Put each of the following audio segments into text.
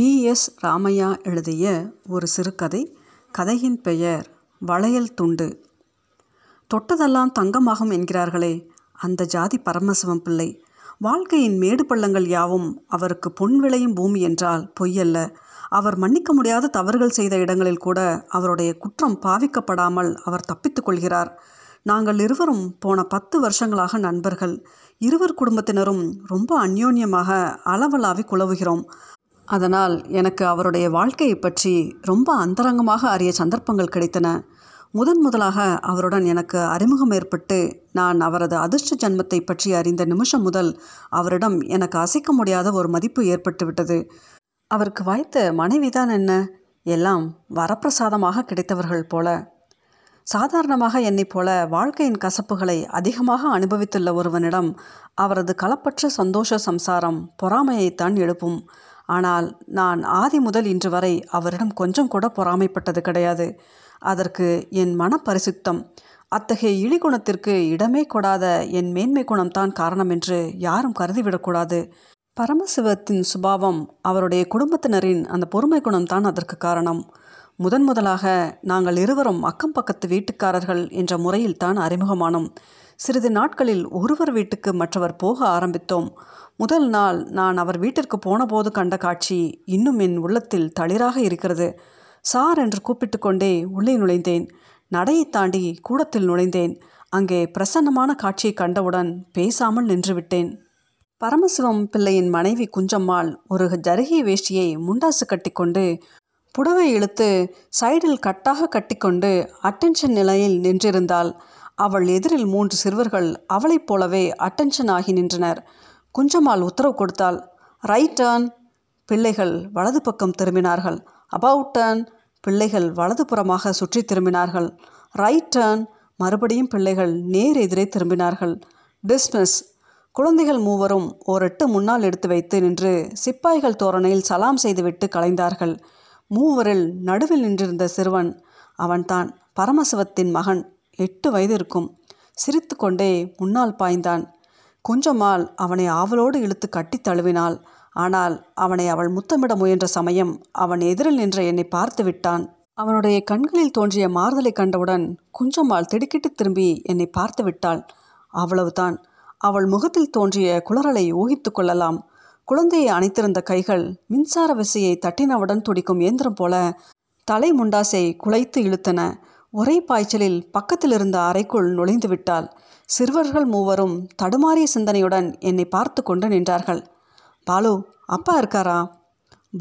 பி.எஸ். ராமையா எழுதிய ஒரு சிறுகதை. கதையின் பெயர் வளையல் துண்டு. தொட்டதெல்லாம் தங்கமாகும் என்கிறார்களே, அந்த ஜாதி பரமசிவம் பிள்ளை. வாழ்க்கையின் மேடு பள்ளங்கள் யாவும் அவருக்கு பொன் விளையும் பூமி என்றால் பொய்யல்ல. அவர் மன்னிக்க முடியாத தவறுகள் செய்த இடங்களில் கூட அவருடைய குற்றம் பாவிக்கப்படாமல் அவர் தப்பித்துக் கொள்கிறார். நாங்கள் இருவரும் போன 10 வருஷங்களாக நண்பர்கள். இருவர் குடும்பத்தினரும் ரொம்ப அந்யோன்யமாக அளவலாவி குலவுகிறோம். அதனால் எனக்கு அவருடைய வாழ்க்கையை பற்றி ரொம்ப அந்தரங்கமாக அறிய சந்தர்ப்பங்கள் கிடைத்தன. முதலாக அவருடன் எனக்கு அறிமுகம் ஏற்பட்டு நான் அவரது அதிர்ஷ்ட ஜன்மத்தை பற்றி அறிந்த நிமிஷம் முதல் அவரிடம் எனக்கு அசைக்க முடியாத ஒரு மதிப்பு ஏற்பட்டுவிட்டது. அவருக்கு வாய்த்த மனைவிதான் என்ன, எல்லாம் வரப்பிரசாதமாக கிடைத்தவர்கள் போல. சாதாரணமாக என்னைப் போல வாழ்க்கையின் கசப்புகளை அதிகமாக அனுபவித்துள்ள ஒருவனிடம் அவரது களப்பற்ற சந்தோஷ சம்சாரம் பொறாமையைத்தான் எழுப்பும். ஆனால் நான் ஆதி முதல் இன்று வரை அவரிடம் கொஞ்சம் கூட பொறாமைப்பட்டது கிடையாது. அதற்கு என் மனப்பரிசுத்தம், அத்தகைய இழிகுணத்திற்கு இடமே கொடாத என் மேன்மை குணம்தான் காரணம் என்று யாரும் கருதிவிடக்கூடாது. பரமசிவத்தின் சுபாவம், அவருடைய குடும்பத்தினரின் அந்த பொறுமை குணம்தான் அதற்கு காரணம். முதலாக நாங்கள் இருவரும் அக்கம் பக்கத்து வீட்டுக்காரர்கள் என்ற முறையில் தான் அறிமுகமானோம். சிறிது நாட்களில் ஒருவர் வீட்டுக்கு மற்றவர் போக ஆரம்பித்தோம். முதல் நாள் நான் அவர் வீட்டிற்கு போனபோது கண்ட காட்சி இன்னும் என் உள்ளத்தில் தளிராக இருக்கிறது. சார் என்று கூப்பிட்டு கொண்டே உள்ளே நுழைந்தேன். நடையை தாண்டி கூடத்தில் நுழைந்தேன். அங்கே பிரசன்னமான காட்சியை கண்டவுடன் பேசாமல் நின்றுவிட்டேன். பரமசிவம் பிள்ளையின் மனைவி குஞ்சம்மாள் ஒரு ஜருகை வேஷ்டியை முண்டாசு கட்டிக்கொண்டு புடவை இழுத்து சைடில் கட்டாக கட்டிக்கொண்டு அட்டென்ஷன் நிலையில் நின்றிருந்தாள். அவள் எதிரில் 3 சிறுவர்கள் அவளைப் போலவே அட்டென்ஷன் ஆகி நின்றனர். குஞ்சம்மாள் உத்தரவு கொடுத்தாள். Right turn. பிள்ளைகள் வலது பக்கம் திரும்பினார்கள். About turn. பிள்ளைகள் வலதுபுறமாக சுற்றி திரும்பினார்கள். Right turn. மறுபடியும் பிள்ளைகள் நேர் எதிரே திரும்பினார்கள். டிஸ்மிஸ். குழந்தைகள் மூவரும் ஒரு 8 முன்னால் எடுத்து வைத்து நின்று சிப்பாய்கள் தோரணையில் சலாம் செய்துவிட்டு கலைந்தார்கள். மூவரில் நடுவில் நின்றிருந்த சிறுவன், அவன்தான் பரமசிவத்தின் மகன். 8 வயது இருக்கும். சிரித்து கொண்டே முன்னால் பாய்ந்தான். குஞ்சம்மாள் அவனை ஆவலோடு இழுத்து கட்டி தழுவினாள். ஆனால் அவனை அவள் முத்தமிட முயன்ற சமயம் அவன் எதிரில் நின்ற என்னை பார்த்து விட்டான். அவனுடைய கண்களில் தோன்றிய மாறுதலை கண்டவுடன் குஞ்சம்மாள் திடுக்கிட்டு திரும்பி என்னை பார்த்து விட்டாள். அவ்வளவுதான். அவள் முகத்தில் தோன்றிய குளறலை ஊகித்து கொள்ளலாம். குழந்தையை அணைத்திருந்த கைகள் மின்சார விசையை தட்டினவுடன் துடிக்கும் இயந்திரம் போல தலை முண்டாசை குலைத்து இழுத்தன. ஒரே பாய்ச்சலில் பக்கத்திலிருந்த அறைக்குள் நுழைந்து விட்டாள். சிறுவர்கள் மூவரும் தடுமாறிய சிந்தனையுடன் என்னை பார்த்து கொண்டு நின்றார்கள். பாலு, அப்பா இருக்காரா?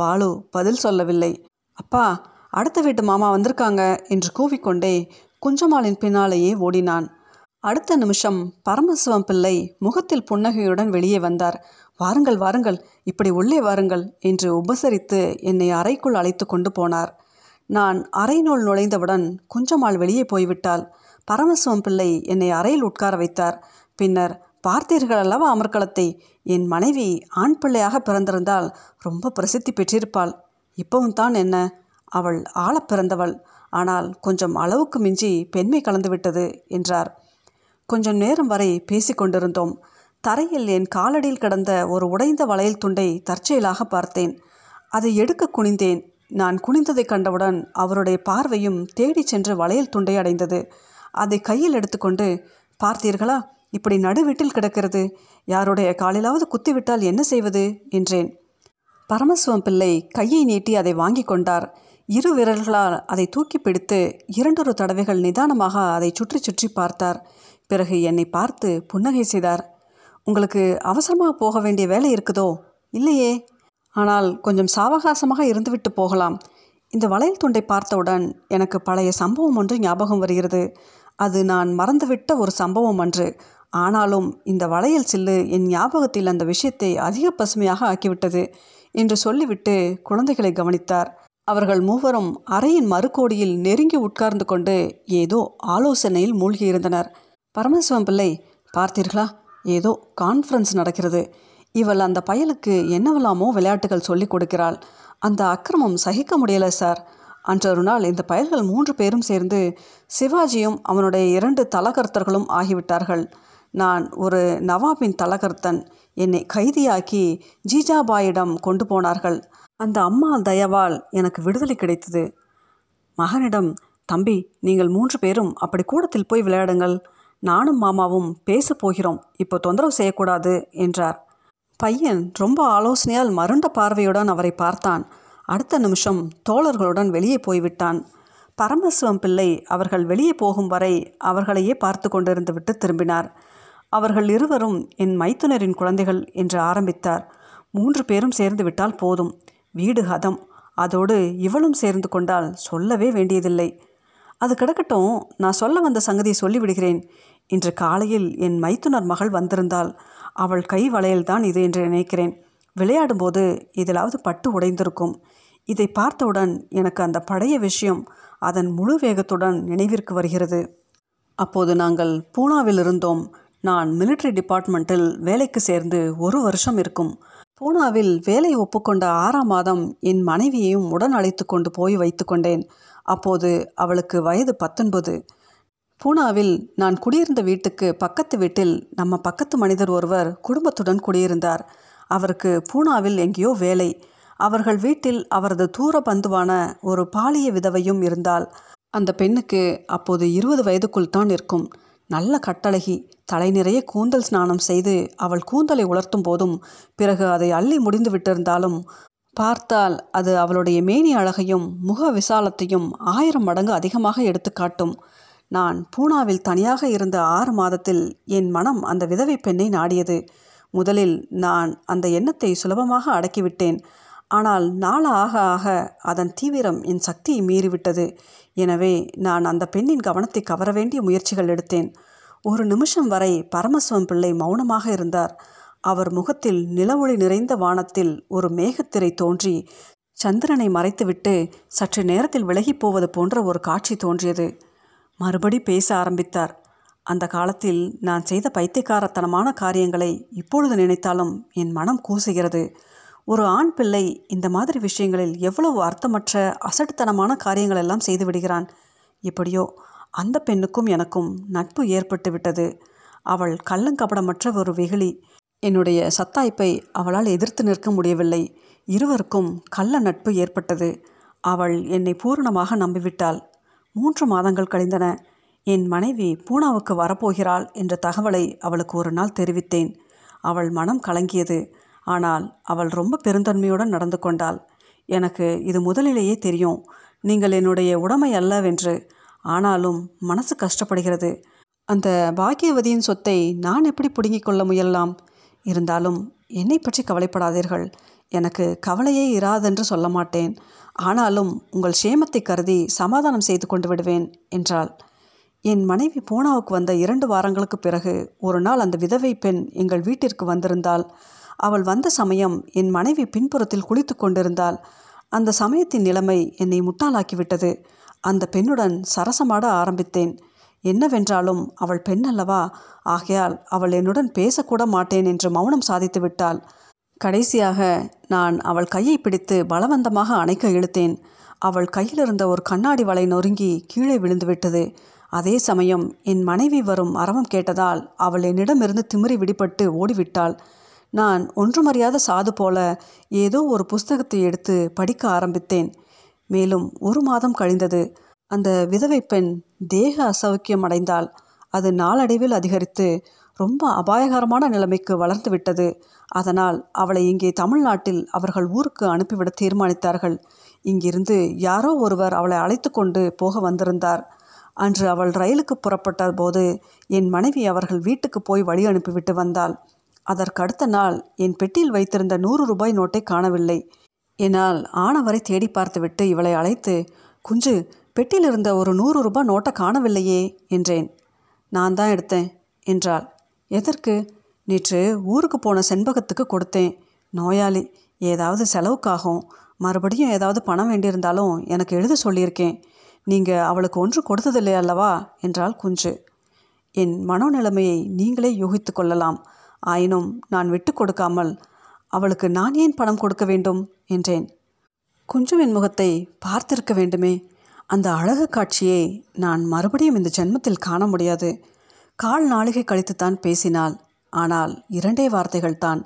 பாலு பதில் சொல்லவில்லை. அப்பா, அடுத்த வீட்டு மாமா வந்திருக்காங்க என்று கூவிக்கொண்டே குஞ்சம்மாளின் பின்னாலேயே ஓடினான். அடுத்த நிமிஷம் பரமசிவம் பிள்ளை முகத்தில் புன்னகையுடன் வெளியே வந்தார். வாருங்கள் வாருங்கள், இப்படி உள்ளே வாருங்கள் என்று உபசரித்து என்னை அறைக்குள் அழைத்து கொண்டு போனார். நான் அறையினுள் நுழைந்தவுடன் குஞ்சம்மாள் வெளியே போய்விட்டாள். பரமசிவம் பிள்ளை என்னை அறையில் உட்கார வைத்தார். பின்னர், பார்த்தீர்கள் அல்லவா அமர்க்களத்தை, என் மனைவி ஆண் பிள்ளையாக பிறந்திருந்தால் ரொம்ப பிரசித்தி பெற்றிருப்பாள். இப்பவும் தான் என்ன, அவள் ஆள பிறந்தவள், ஆனால் கொஞ்சம் அளவுக்கு மிஞ்சி பெண்மை கலந்துவிட்டது என்றார். கொஞ்சம் நேரம் வரை பேசி கொண்டிருந்தோம். தரையில் என் காலடியில் கிடந்த ஒரு உடைந்த வளையல் துண்டை தற்செயலாக பார்த்தேன். அதை எடுக்க குனிந்தேன். நான் குனிந்ததை கண்டவுடன் அவருடைய பார்வையும் தேடி சென்று வளையல் துண்டை அடைந்தது. அதை கையில் எடுத்துக்கொண்டு, பார்த்தீர்களா, இப்படி நடுவீட்டில் கிடக்கிறது, யாருடைய காலிலாவது குத்திவிட்டால் என்ன செய்வது என்றேன். பரமசிவம் பிள்ளை கையை நீட்டி அதை வாங்கி கொண்டார். 2 விரல்களால் அதை தூக்கி பிடித்து 2 தடவைகள் நிதானமாக அதை சுற்றி சுற்றி பார்த்தார். பிறகு என்னை பார்த்து புன்னகை செய்தார். உங்களுக்கு அவசரமாக போக வேண்டிய வேலை இருக்குதோ? இல்லையே, ஆனால் கொஞ்சம் சாவகாசமாக இருந்துவிட்டு போகலாம். இந்த வளையல் துண்டை பார்த்தவுடன் எனக்கு பழைய சம்பவம் ஒன்று ஞாபகம் வருகிறது. அது நான் மறந்துவிட்ட ஒரு சம்பவம் அன்று. ஆனாலும் இந்த வளையல் சில்லு என் ஞாபகத்தில் அந்த விஷயத்தை அதிக பசுமையாக ஆக்கிவிட்டது என்று சொல்லிவிட்டு குழந்தைகளை கவனித்தார். அவர்கள் மூவரும் அறையின் மறுகோடியில் நெருங்கி உட்கார்ந்து கொண்டு ஏதோ ஆலோசனையில் மூழ்கியிருந்தனர். பரமசிவம் பிள்ளை, பார்த்தீர்களா, ஏதோ கான்ஃபரன்ஸ் நடக்கிறது. இவள் அந்த பயலுக்கு என்னவெல்லாமோ விளையாட்டுகள் சொல்லிக் கொடுக்கிறாள். அந்த அக்கிரமம் சகிக்க முடியலை சார். அன்றொரு நாள் இந்த பயல்கள் 3 பேரும் சேர்ந்து சிவாஜியும் அவனுடைய 2 தலகர்த்தர்களும் ஆகிவிட்டார்கள். நான் ஒரு நவாபின் தலகர்த்தன். என்னை கைதியாக்கி ஜீஜாபாயிடம் கொண்டு போனார்கள். அந்த அம்மா தயவால் எனக்கு விடுதலை கிடைத்தது. மகனிடம், தம்பி, நீங்கள் 3 பேரும் அப்படி கூடத்தில் போய் விளையாடுங்கள், நானும் மாமாவும் பேச போகிறோம், இப்போ தொந்தரவு செய்யக்கூடாது என்றார். பையன் ரொம்ப ஆலோசனையால் மருண்ட பார்வையுடன் அவரை பார்த்தான். அடுத்த நிமிஷம் தோழர்களுடன் வெளியே போய்விட்டான். பரமசிவம் பிள்ளை அவர்கள் வெளியே போகும் வரை அவர்களையே பார்த்து கொண்டிருந்து விட்டு திரும்பினார். அவர்கள் இருவரும் என் மைத்துனரின் குழந்தைகள் என்று ஆரம்பித்தார். 3 பேரும் சேர்ந்து விட்டால் போதும், வீடு ஹதம். அதோடு இவளும் சேர்ந்து கொண்டால் சொல்லவே வேண்டியதில்லை. அது கிடக்கட்டும், நான் சொல்ல வந்த சங்கதியை சொல்லிவிடுகிறேன். இன்று காலையில் என் மைத்துனர் மகள் வந்திருந்தாள். அவள் கை வளையல்தான் இது என்று நினைக்கிறேன். விளையாடும்போது இதிலாவது பட்டு உடைந்திருக்கும். இதை பார்த்தவுடன் எனக்கு அந்த பழைய விஷயம் அதன் முழு வேகத்துடன் நினைவிற்கு வருகிறது. அப்போது நாங்கள் பூனாவில் இருந்தோம். நான் மிலிட்ரி டிபார்ட்மெண்ட்டில் வேலைக்கு சேர்ந்து 1 வருஷம் இருக்கும். பூனாவில் வேலை ஒப்புக்கொண்ட 6ஆம் மாதம் என் மனைவியையும் உடன் அழைத்து கொண்டு போய் வைத்து கொண்டேன். அப்போது அவளுக்கு வயது 19. பூனாவில் நான் குடியிருந்த வீட்டுக்கு பக்கத்து வீட்டில் நம்ம பக்கத்து மனிதர் ஒருவர் குடும்பத்துடன் குடியிருந்தார். அவருக்கு பூனாவில் எங்கேயோ வேலை. அவர்கள் வீட்டில் அவரது தூர பந்துவான ஒரு பாலிய விதவையும் இருந்தால். அந்த பெண்ணுக்கு அப்போது 20 வயதுக்குள் தான் இருக்கும். நல்ல கட்டழகி. தலை நிறைய கூந்தல் ஸ்நானம் செய்து அவள் கூந்தலை உலர்த்தும் போதும் பிறகு அதை அள்ளி முடிந்து விட்டிருந்தாலும் பார்த்தால் அது அவளுடைய மேனி அழகையும் முக விசாலத்தையும் 1000 மடங்கு அதிகமாக எடுத்துக்காட்டும். நான் பூனாவில் தனியாக இருந்த 6 மாதத்தில் என் மனம் அந்த விதவை பெண்ணை நாடியது. முதலில் நான் அந்த எண்ணத்தை சுலபமாக அடக்கிவிட்டேன். ஆனால் நாளாக ஆக அதன் தீவிரம் என் சக்தியை மீறிவிட்டது. எனவே நான் அந்த பெண்ணின் கவனத்தை கவர வேண்டிய முயற்சிகள் எடுத்தேன். 1 நிமிஷம் வரை பரமசிவம் பிள்ளை மௌனமாக இருந்தார். அவர் முகத்தில் நிலவொளி நிறைந்த வானத்தில் ஒரு மேகத்திரை தோன்றி சந்திரனை மறைத்துவிட்டு சற்று நேரத்தில் விலகிப்போவது போன்ற ஒரு காட்சி தோன்றியது. மறுபடி பேச ஆரம்பித்தார். அந்த காலத்தில் நான் செய்த பைத்தியக்காரத்தனமான காரியங்களை இப்பொழுது நினைத்தாலும் என் மனம் கூசுகிறது. ஒரு ஆண் பிள்ளை இந்த மாதிரி விஷயங்களில் எவ்வளவு அர்த்தமற்ற அசட்டுத்தனமான காரியங்கள் எல்லாம் செய்து விடுகிறான். எப்படியோ அந்த பெண்ணுக்கும் எனக்கும் நட்பு ஏற்பட்டு விட்டது. அவள் கள்ளங்கபடமற்ற ஒரு வெகுளி. என்னுடைய சத்தாய்ப்பை அவளால் எதிர்த்து நிற்க முடியவில்லை. இருவருக்கும் கள்ள நட்பு ஏற்பட்டது. அவள் என்னை பூரணமாக நம்பிவிட்டாள். 3 மாதங்கள் கழிந்தன. என் மனைவி பூனாவுக்கு வரப்போகிறாள் என்ற தகவலை அவளுக்கு ஒரு நாள் தெரிவித்தேன். அவள் மனம் கலங்கியது. ஆனால் அவள் ரொம்ப பெருந்தன்மையுடன் நடந்து கொண்டாள். எனக்கு இது முதலிலேயே தெரியும், நீங்கள் என்னுடைய உடைமை அல்லவென்று. ஆனாலும் மனசு கஷ்டப்படுகிறது. அந்த பாக்கியவதியின் சொத்தை நான் எப்படி பிடுங்கிக் கொள்ள முயலாம்? இருந்தாலும் என்னை பற்றி கவலைப்படாதீர்கள், எனக்கு கவலையே இராதென்று சொல்ல மாட்டேன். ஆனாலும் உங்கள் சேமத்தை கருதி சமாதானம் செய்து கொண்டு விடுவேன் என்றாள். என் மனைவி பூனாவுக்கு வந்த 2 வாரங்களுக்கு பிறகு ஒரு நாள் அந்த விதவை பெண் எங்கள் வீட்டிற்கு வந்திருந்தாள். அவள் வந்த சமயம் என் மனைவி பின்புறத்தில் குளித்து கொண்டிருந்தாள். அந்த சமயத்தின் நிலைமை என்னை முட்டாளாக்கிவிட்டது. அந்த பெண்ணுடன் சரசமாட ஆரம்பித்தேன். என்னவென்றாலும் அவள் பெண் அல்லவா, ஆகையால் அவள் என்னுடன் பேசக்கூட மாட்டேன் என்று மௌனம் சாதித்து விட்டாள். கடைசியாக நான் அவள் கையை பிடித்து பலவந்தமாக அணைக்க இழுத்தேன். அவள் கையிலிருந்த ஒரு கண்ணாடி வளை நொறுங்கி கீழே விழுந்துவிட்டது. அதே சமயம் என் மனைவி வரும் அரவம் கேட்டதால் அவள் என்னிடமிருந்து திமிரி விடுபட்டு ஓடிவிட்டாள். நான் ஒன்றுமறியாத சாது போல ஏதோ ஒரு புஸ்தகத்தை எடுத்து படிக்க ஆரம்பித்தேன். மேலும் 1 மாதம் கழிந்தது. அந்த விதவை பெண் தேக அசௌக்கியம் அடைந்தாள். அது நாளடைவில் அதிகரித்து ரொம்ப அபாயகரமான நிலைமைக்கு வளர்ந்து விட்டது. அதனால் அவளை இங்கே தமிழ்நாட்டில் அவர்கள் ஊருக்கு அனுப்பிவிட தீர்மானித்தார்கள். இங்கிருந்து யாரோ ஒருவர் அவளை அழைத்து கொண்டு போக வந்திருந்தார். அன்று அவள் ரயிலுக்கு புறப்பட்ட போது என் மனைவி அவர்கள் வீட்டுக்கு போய் வழி அனுப்பிவிட்டு வந்தாள். அதற்கடுத்த நாள் என் பெட்டியில் வைத்திருந்த 100 ரூபாய் நோட்டை காணவில்லை. என்னால் ஆனவரை தேடி பார்த்துவிட்டு இவளை அழைத்து, குஞ்சு, பெட்டியில் இருந்த ஒரு 100 ரூபாய் நோட்டை காணவில்லையே என்றேன். நான் தான் எடுத்தேன் என்றாள். எதற்கு? நேற்று ஊருக்கு போன செண்பகத்துக்கு கொடுத்தேன். நோயாளி, ஏதாவது செலவுக்காகும். மறுபடியும் ஏதாவது பணம் வேண்டியிருந்தாலும் எனக்கு எழுத சொல்லியிருக்கேன். நீங்கள் அவளுக்கு ஒன்று கொடுத்ததில்லை அல்லவா என்றாள் குஞ்சு. என் மனோநிலைமையை நீங்களே யூகித்து கொள்ளலாம். ஆயினும் நான் விட்டு கொடுக்காமல், அவளுக்கு நான் ஏன் பணம் கொடுக்க வேண்டும் என்றேன். குஞ்சுவின் முகத்தை பார்த்திருக்க வேண்டுமே. அந்த அழகு காட்சியை நான் மறுபடியும் இந்த ஜென்மத்தில் காண முடியாது. கால் நாளிகை கழித்துத்தான் பேசினாள். ஆனால் 2 வார்த்தைகள் தான்.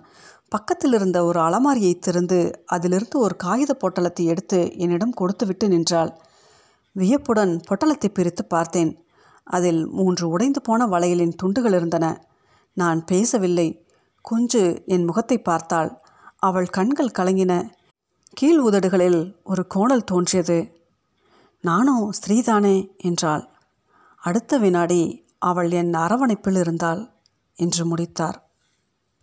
பக்கத்தில் இருந்த ஒரு அலமாரியை திறந்து அதிலிருந்து ஒரு காகித பொட்டலத்தை எடுத்து என்னிடம் கொடுத்துவிட்டு நின்றாள். வியப்புடன் பொட்டலத்தை பிரித்து பார்த்தேன். அதில் 3 உடைந்து போன வளையலின் துண்டுகள் இருந்தன. நான் பேசவில்லை. குஞ்சு என் முகத்தை பார்த்தாள். அவள் கண்கள் கலங்கின. கீழ் உதடுகளில் ஒரு கோணல் தோன்றியது. நானும் ஸ்ரீதானே என்றாள். அடுத்த வினாடி அவள் என் அரவணைப்பில் இருந்தாள் என்று முடித்தார்.